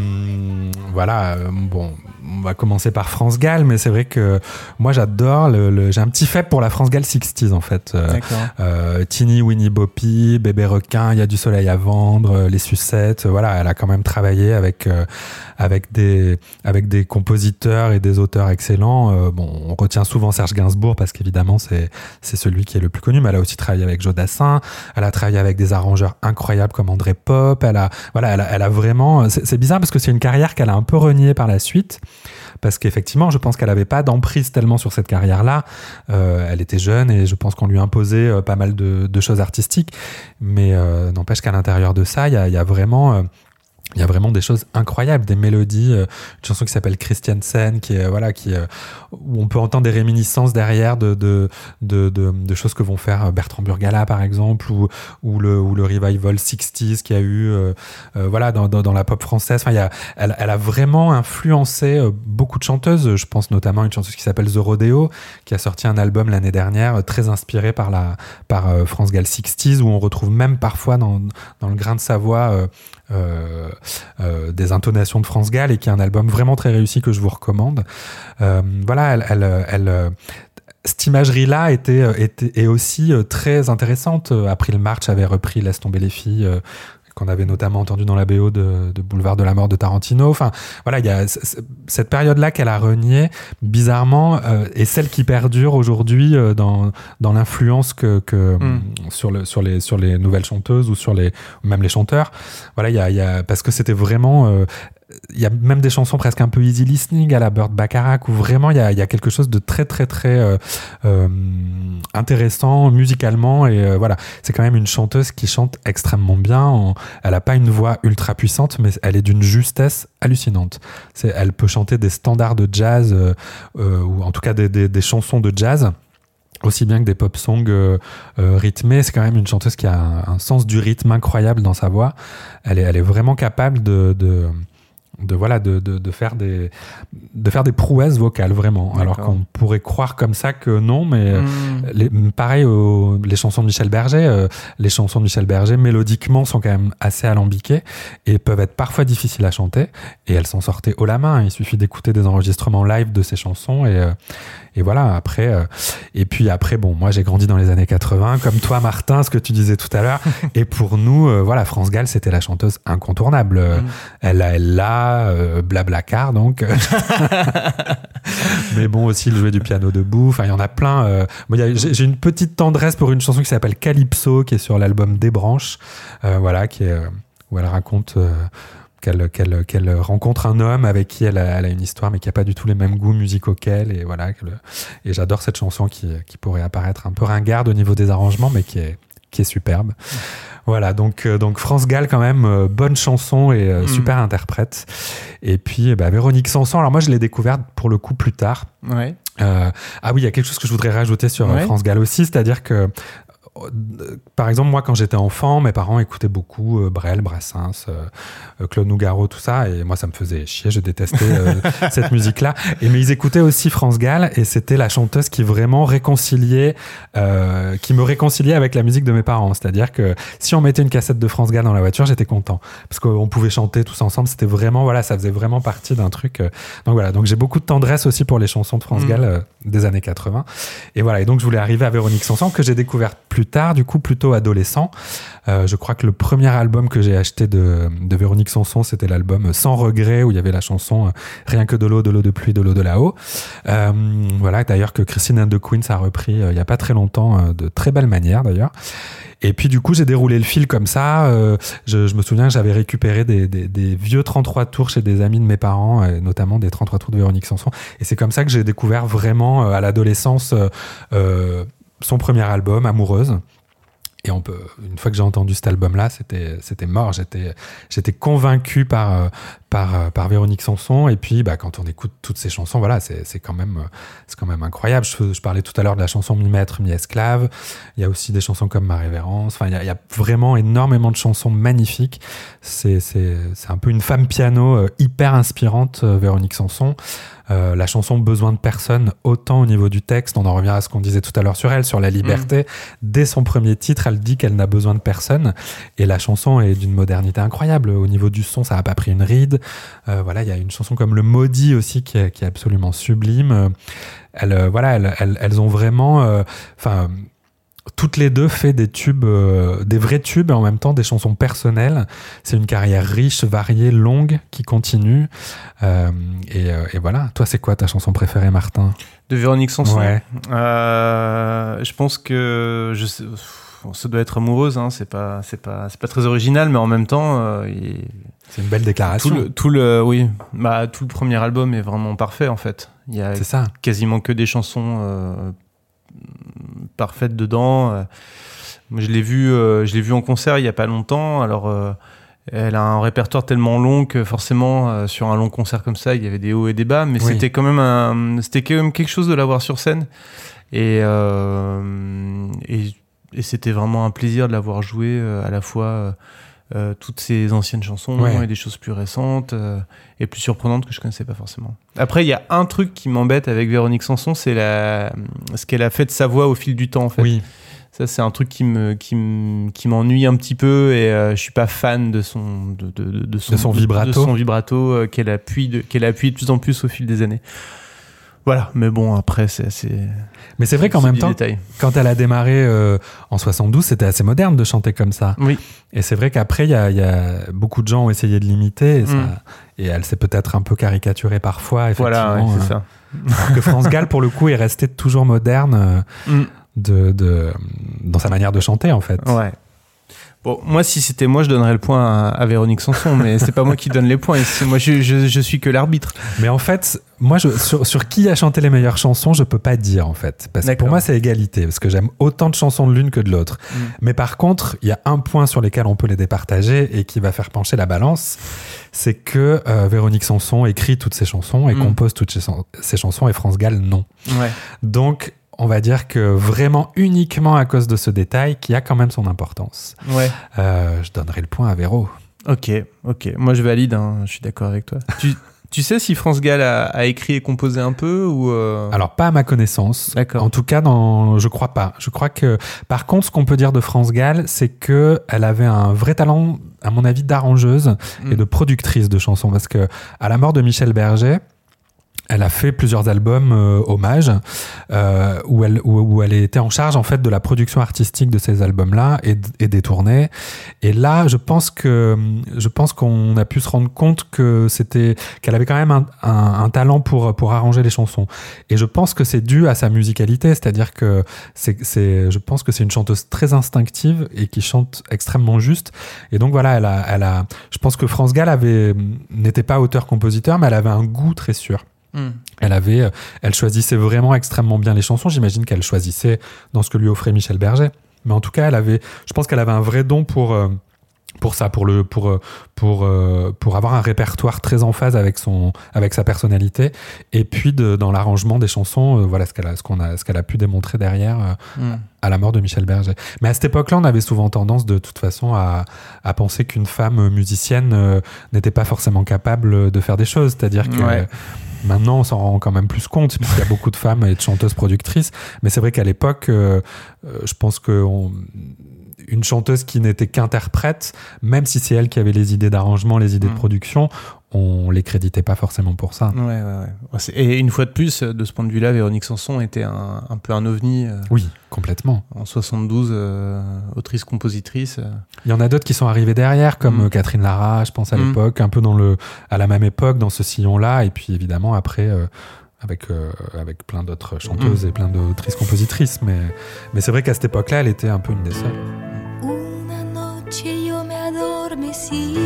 voilà, euh, bon, on va commencer par France Gall, mais c'est vrai que moi j'adore, le, le, j'ai un petit faible pour la France Gall soixante en fait. Euh, euh, Tini, Winnie Boppy, Bébé Requin, Il y a du soleil à vendre, euh, Les Sucettes, euh, voilà, elle a quand même travaillé avec, euh, avec, des, avec des compositeurs et des auteurs excellents. Euh, bon, on retient souvent Serge Gainsbourg parce qu'évidemment c'est, c'est celui qui est le plus connu, mais elle a aussi travaillé avec Joe Dassin, elle a travaillé avec des arrangeurs incroyables comme André Pop, elle a, voilà, elle a, elle a vraiment. C'est bizarre parce que c'est une carrière qu'elle a un peu reniée par la suite parce qu'effectivement je pense qu'elle n'avait pas d'emprise tellement sur cette carrière-là. Euh, elle était jeune et je pense qu'on lui imposait euh, pas mal de, de choses artistiques, mais euh, n'empêche qu'à l'intérieur de ça il y a, y a vraiment... Euh, il y a vraiment des choses incroyables, des mélodies, euh, une chanson qui s'appelle Christiansen, qui est, voilà, qui, euh, où on peut entendre des réminiscences derrière de, de, de, de, de choses que vont faire Bertrand Burgala, par exemple, ou, ou, le, ou le revival soixante qu'il y a eu, euh, euh, voilà, dans, dans, dans la pop française. Enfin, il y a, elle, elle a vraiment influencé beaucoup de chanteuses. Je pense notamment à une chanteuse qui s'appelle The Rodeo, qui a sorti un album l'année dernière, très inspiré par, la, par euh, France Gall soixante, où on retrouve même parfois dans, dans le grain de sa voix, euh, Euh, euh, des intonations de France Gall, et qui est un album vraiment très réussi que je vous recommande. Euh, voilà, elle, elle, elle, euh, cette imagerie-là était, était, est aussi très intéressante. April March avait repris Laisse tomber les filles, euh, qu'on avait notamment entendu dans la B O de, de Boulevard de la Mort de Tarantino. Enfin, voilà, il y a c- c- cette période-là qu'elle a reniée, bizarrement, euh, et celle qui perdure aujourd'hui euh, dans, dans l'influence que, que mm. sur, le, sur, les, sur les nouvelles chanteuses ou sur les, même les chanteurs. Voilà, il y a, y a, parce que c'était vraiment... Euh, il y a même des chansons presque un peu easy listening à la Bird Bacharach où vraiment il y a, il y a quelque chose de très très très euh, euh, intéressant musicalement et euh, voilà, c'est quand même une chanteuse qui chante extrêmement bien. On, elle n'a pas une voix ultra puissante mais elle est d'une justesse hallucinante. C'est, elle peut chanter des standards de jazz euh, euh, ou en tout cas des, des, des chansons de jazz aussi bien que des pop songs euh, euh, rythmés. C'est quand même une chanteuse qui a un, un sens du rythme incroyable dans sa voix. Elle est, elle est vraiment capable de, de de voilà de, de de faire des de faire des prouesses vocales vraiment. D'accord. Alors qu'on pourrait croire comme ça que non, mais mmh. les, pareil aux, les chansons de Michel Berger euh, les chansons de Michel Berger mélodiquement sont quand même assez alambiquées et peuvent être parfois difficiles à chanter et elles sont sorties haut la main. Il suffit d'écouter des enregistrements live de ces chansons et euh, et voilà après euh, et puis après bon, moi j'ai grandi dans les années quatre-vingts comme toi Martin, ce que tu disais tout à l'heure et pour nous euh, voilà, France Gall c'était la chanteuse incontournable. Mmh. Elle a elle l'a Euh, BlaBlaCar donc mais bon aussi Le jouet du piano debout, enfin il y en a plein. euh, bon, y a, j'ai, j'ai une petite tendresse pour une chanson qui s'appelle Calypso qui est sur l'album Débranche, euh, voilà, qui est, où elle raconte euh, qu'elle, qu'elle, qu'elle rencontre un homme avec qui elle a, elle a une histoire mais qui n'a pas du tout les mêmes goûts musicaux qu'elle et voilà que le, et j'adore cette chanson qui, qui pourrait apparaître un peu ringarde au niveau des arrangements mais qui est qui est superbe. Mmh. Voilà, donc, euh, donc France Gall, quand même, euh, bonne chanson et euh, mmh. super interprète. Et puis, bah, Véronique Sanson, alors moi, je l'ai découverte pour le coup plus tard. Ouais. Euh, ah oui, il y a quelque chose que je voudrais rajouter sur ouais. France Gall aussi, c'est-à-dire que par exemple, moi, quand j'étais enfant, mes parents écoutaient beaucoup euh, Brel, Brassens, euh, Claude Nougaro, tout ça. Et moi, ça me faisait chier. Je détestais euh, cette musique-là. Et, mais ils écoutaient aussi France Gall. Et c'était la chanteuse qui vraiment réconciliait, euh, qui me réconciliait avec la musique de mes parents. C'est-à-dire que si on mettait une cassette de France Gall dans la voiture, j'étais content. Parce qu'on pouvait chanter tous ensemble. C'était vraiment, voilà, ça faisait vraiment partie d'un truc. Euh, donc voilà. Donc j'ai beaucoup de tendresse aussi pour les chansons de France mmh. Gall euh, des années quatre-vingts. Et voilà. Et donc, je voulais arriver à Véronique Sanson, que j'ai découverte plus tard, du coup plutôt adolescent. Euh, je crois que le premier album que j'ai acheté de, de Véronique Sanson, c'était l'album Sans regret, où il y avait la chanson Rien que de l'eau, de l'eau de pluie, de l'eau de là-haut. Euh, voilà, d'ailleurs que Christine and the Queens a repris euh, il n'y a pas très longtemps, euh, de très belle manière d'ailleurs. Et puis du coup, j'ai déroulé le fil comme ça. Euh, je, je me souviens que j'avais récupéré des, des, des vieux trente-trois tours chez des amis de mes parents, et notamment des trente-trois tours de Véronique Sanson. Et c'est comme ça que j'ai découvert vraiment euh, à l'adolescence euh, son premier album, Amoureuse. Et on peut, une fois que j'ai entendu cet album-là, c'était, c'était mort. J'étais, j'étais convaincu par, par, par Véronique Sanson. Et puis, bah, quand on écoute toutes ces chansons, voilà, c'est, c'est, quand, même, c'est quand même incroyable. Je, je parlais tout à l'heure de la chanson Mi Maître, Mi Esclave. Il y a aussi des chansons comme Ma Révérence. Enfin, il y a, il y a vraiment énormément de chansons magnifiques. C'est, c'est, c'est un peu une femme piano hyper inspirante, Véronique Sanson. Euh, la chanson Besoin de personne, autant au niveau du texte, on en revient à ce qu'on disait tout à l'heure sur elle, sur la liberté. Mmh. Dès son premier titre, elle dit qu'elle n'a besoin de personne. Et la chanson est d'une modernité incroyable. Au niveau du son, ça n'a pas pris une ride. Euh, voilà, il y a une chanson comme Le Maudit aussi qui est, qui est absolument sublime. Elles, euh, voilà, elles, elles, elles ont vraiment... Euh, toutes les deux fait des tubes, euh, des vrais tubes et en même temps des chansons personnelles. C'est une carrière riche, variée, longue, qui continue. Euh, et, et voilà. Toi, c'est quoi ta chanson préférée, Martin ? De Véronique Sanson. Ouais. Euh, je pense que je sais, bon, ça doit être Amoureuse. Hein, c'est pas, c'est pas, c'est pas très original, mais en même temps, euh, il... c'est une belle déclaration. Tout le, tout le, oui, bah tout le premier album est vraiment parfait en fait. Il y a c'est ça. Quasiment que des chansons. Euh, parfaite dedans. Je l'ai vue, je l'ai vue en concert il y a pas longtemps. Alors, elle a un répertoire tellement long que forcément, sur un long concert comme ça, il y avait des hauts et des bas. Mais oui. c'était quand même un, c'était quand même quelque chose de la voir sur scène. Et, euh, et et c'était vraiment un plaisir de la voir jouer à la fois euh, toutes ces anciennes chansons ouais. et des choses plus récentes euh, et plus surprenantes que je connaissais pas forcément. Après, il y a un truc qui m'embête avec Véronique Sanson, c'est la... ce qu'elle a fait de sa voix au fil du temps, en fait. Oui. Ça, c'est un truc qui, me, qui, me, qui m'ennuie un petit peu et euh, je suis pas fan de son, de, de, de, de son, de son vibrato, de son vibrato euh, qu'elle, appuie de, qu'elle appuie de plus en plus au fil des années. Voilà, mais bon, après, c'est assez... Mais c'est vrai qu'en même temps, détail. Quand elle a démarré euh, en soixante-douze, c'était assez moderne de chanter comme ça. Oui. Et c'est vrai qu'après, il y a, y a beaucoup de gens ont essayé de l'imiter, et, mmh. ça, et elle s'est peut-être un peu caricaturée parfois, effectivement. Voilà, ouais, c'est euh, ça. Alors que France Gall, pour le coup, est restée toujours moderne euh, mmh. de, de, dans sa manière de chanter, en fait. Ouais. Bon, moi, si c'était moi, je donnerais le point à, à Véronique Sanson, mais c'est pas moi qui donne les points ici. Moi, je, je, je suis que l'arbitre. Mais en fait, moi, je, sur, sur qui a chanté les meilleures chansons, je peux pas dire, en fait. Parce D'accord. que pour moi, c'est égalité, parce que j'aime autant de chansons de l'une que de l'autre. Mmh. Mais par contre, il y a un point sur lequel on peut les départager et qui va faire pencher la balance, c'est que euh, Véronique Sanson écrit toutes ses chansons et mmh. compose toutes ses, ses chansons, et France Gall, non. Ouais. Donc, on va dire que vraiment uniquement à cause de ce détail qui a quand même son importance. Ouais. Euh, je donnerai le point à Véro. Ok, ok. Moi, je valide, hein. Je suis d'accord avec toi. tu, tu sais si France Gall a, a écrit et composé un peu ou euh... Alors, pas à ma connaissance. D'accord. En tout cas, dans, je crois pas. Je crois que, par contre, ce qu'on peut dire de France Gall, c'est que elle avait un vrai talent, à mon avis, d'arrangeuse mmh. et de productrice de chansons. Parce que, à la mort de Michel Berger, elle a fait plusieurs albums euh, hommages euh, où elle où, où elle était en charge en fait de la production artistique de ces albums-là et, et des tournées. Et là, je pense que je pense qu'on a pu se rendre compte que c'était qu'elle avait quand même un, un, un talent pour pour arranger les chansons. Et je pense que c'est dû à sa musicalité, c'est-à-dire que c'est c'est je pense que c'est une chanteuse très instinctive et qui chante extrêmement juste. Et donc voilà, elle a elle a je pense que France Gall avait n'était pas auteur-compositeur, mais elle avait un goût très sûr. Mmh. Elle avait, elle choisissait vraiment extrêmement bien les chansons. J'imagine qu'elle choisissait dans ce que lui offrait Michel Berger. Mais en tout cas, elle avait, je pense qu'elle avait un vrai don pour pour ça, pour le pour pour pour avoir un répertoire très en phase avec son avec sa personnalité. Et puis de, dans l'arrangement des chansons, voilà ce qu'elle a, ce qu'on a, ce qu'elle a pu démontrer derrière mmh. à la mort de Michel Berger. Mais à cette époque-là, on avait souvent tendance, de toute façon, à, à penser qu'une femme musicienne n'était pas forcément capable de faire des choses. C'est-à-dire que ouais. Maintenant, on s'en rend quand même plus compte, puisqu'il y a beaucoup de femmes et de chanteuses productrices. Mais c'est vrai qu'à l'époque, euh, euh, je pense qu'une chanteuse qui n'était qu'interprète, même si c'est elle qui avait les idées d'arrangement, les idées mmh. de production, on ne les créditait pas forcément pour ça. Ouais, ouais, ouais. Et une fois de plus, de ce point de vue-là, Véronique Sanson était un, un peu un ovni. Euh, oui, complètement. En soixante-douze, euh, autrice-compositrice. Euh. Il y en a d'autres qui sont arrivées derrière, comme mmh. Catherine Lara, je pense, à mmh. l'époque, un peu dans le, à la même époque, dans ce sillon-là. Et puis évidemment, après, euh, avec, euh, avec plein d'autres chanteuses mmh. et plein d'autrices-compositrices. Mais, mais c'est vrai qu'à cette époque-là, elle était un peu une des seules. Una noche yo me adormecí.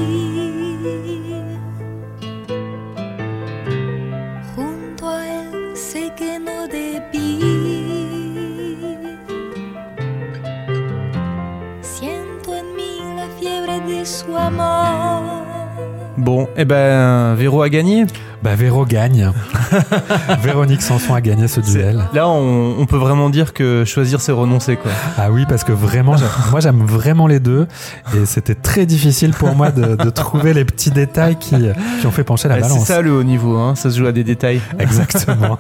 Bon, eh ben, Véro a gagné. Bah, Véro gagne. Véronique Sanson a gagné ce duel. C'est... Là, on, on peut vraiment dire que choisir, c'est renoncer, quoi. Ah oui, parce que vraiment, j'aime... moi, j'aime vraiment les deux. Et c'était très difficile pour moi de, de trouver les petits détails qui, qui ont fait pencher la bah, balance. C'est ça, le haut niveau, hein. Ça se joue à des détails. Exactement.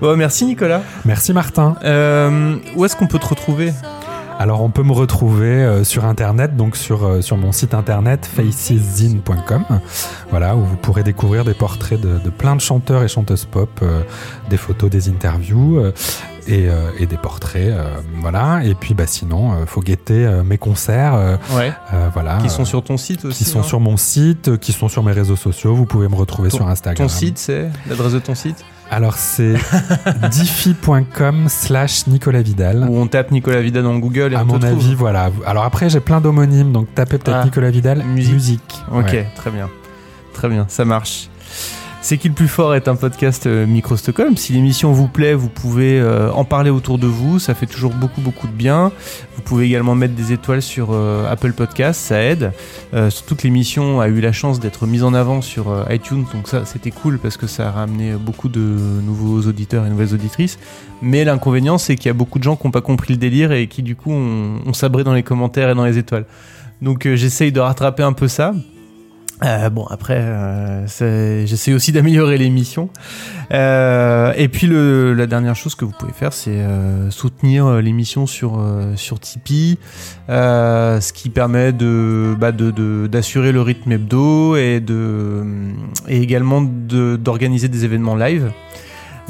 Bon, merci, Nicolas. Merci, Martin. Euh, où est-ce qu'on peut te retrouver ? Alors on peut me retrouver sur internet, donc sur, sur mon site internet faces zine point com, voilà, où vous pourrez découvrir des portraits de, de plein de chanteurs et chanteuses pop, euh, des photos, des interviews euh, et, euh, et des portraits, euh, voilà. Et puis bah sinon, euh, faut guetter euh, mes concerts, euh, ouais. euh, voilà, qui sont sur ton site aussi, qui sont sur mon site, qui sont sur mes réseaux sociaux. Vous pouvez me retrouver ton, sur Instagram. Ton site, c'est l'adresse de ton site? Alors c'est diffi point com slash Nicolas Vidal. Ou on tape Nicolas Vidal dans Google et à on mon te avis trouve. Voilà. Alors après j'ai plein d'homonymes, donc tapez peut-être ah, Nicolas Vidal musique. musique. Ok, ouais. Très bien, très bien, ça marche. C'est qui le plus fort est un podcast Micro Stockholm. Si l'émission vous plaît, vous pouvez euh, en parler autour de vous. Ça fait toujours beaucoup, beaucoup de bien. Vous pouvez également mettre des étoiles sur euh, Apple Podcasts, ça aide. Euh, surtout que l'émission a eu la chance d'être mise en avant sur euh, iTunes. Donc ça, c'était cool parce que ça a ramené beaucoup de nouveaux auditeurs et nouvelles auditrices. Mais l'inconvénient, c'est qu'il y a beaucoup de gens qui n'ont pas compris le délire et qui, du coup, ont, ont sabré dans les commentaires et dans les étoiles. Donc euh, j'essaye de rattraper un peu ça. Euh, bon après euh, c'est, j'essaie aussi d'améliorer l'émission euh, et puis le, la dernière chose que vous pouvez faire c'est euh, soutenir l'émission sur, euh, sur Tipeee, euh, ce qui permet de, bah, de, de, d'assurer le rythme hebdo et, de, et également de, d'organiser des événements live.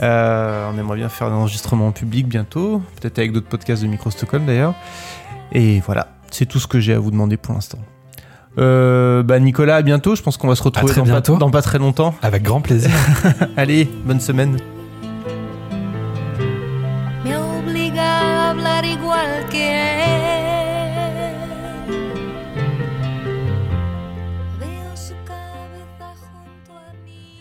Euh, on aimerait bien faire un enregistrement en public bientôt, peut-être avec d'autres podcasts de Micro Stockholm d'ailleurs, et voilà, c'est tout ce que j'ai à vous demander pour l'instant. Euh, bah Nicolas, à bientôt. Je pense qu'on va se retrouver dans pas, dans pas très longtemps. Avec grand plaisir. Allez, bonne semaine. Me obliga a hablar igual que él. Veo su cabeza junto a mí.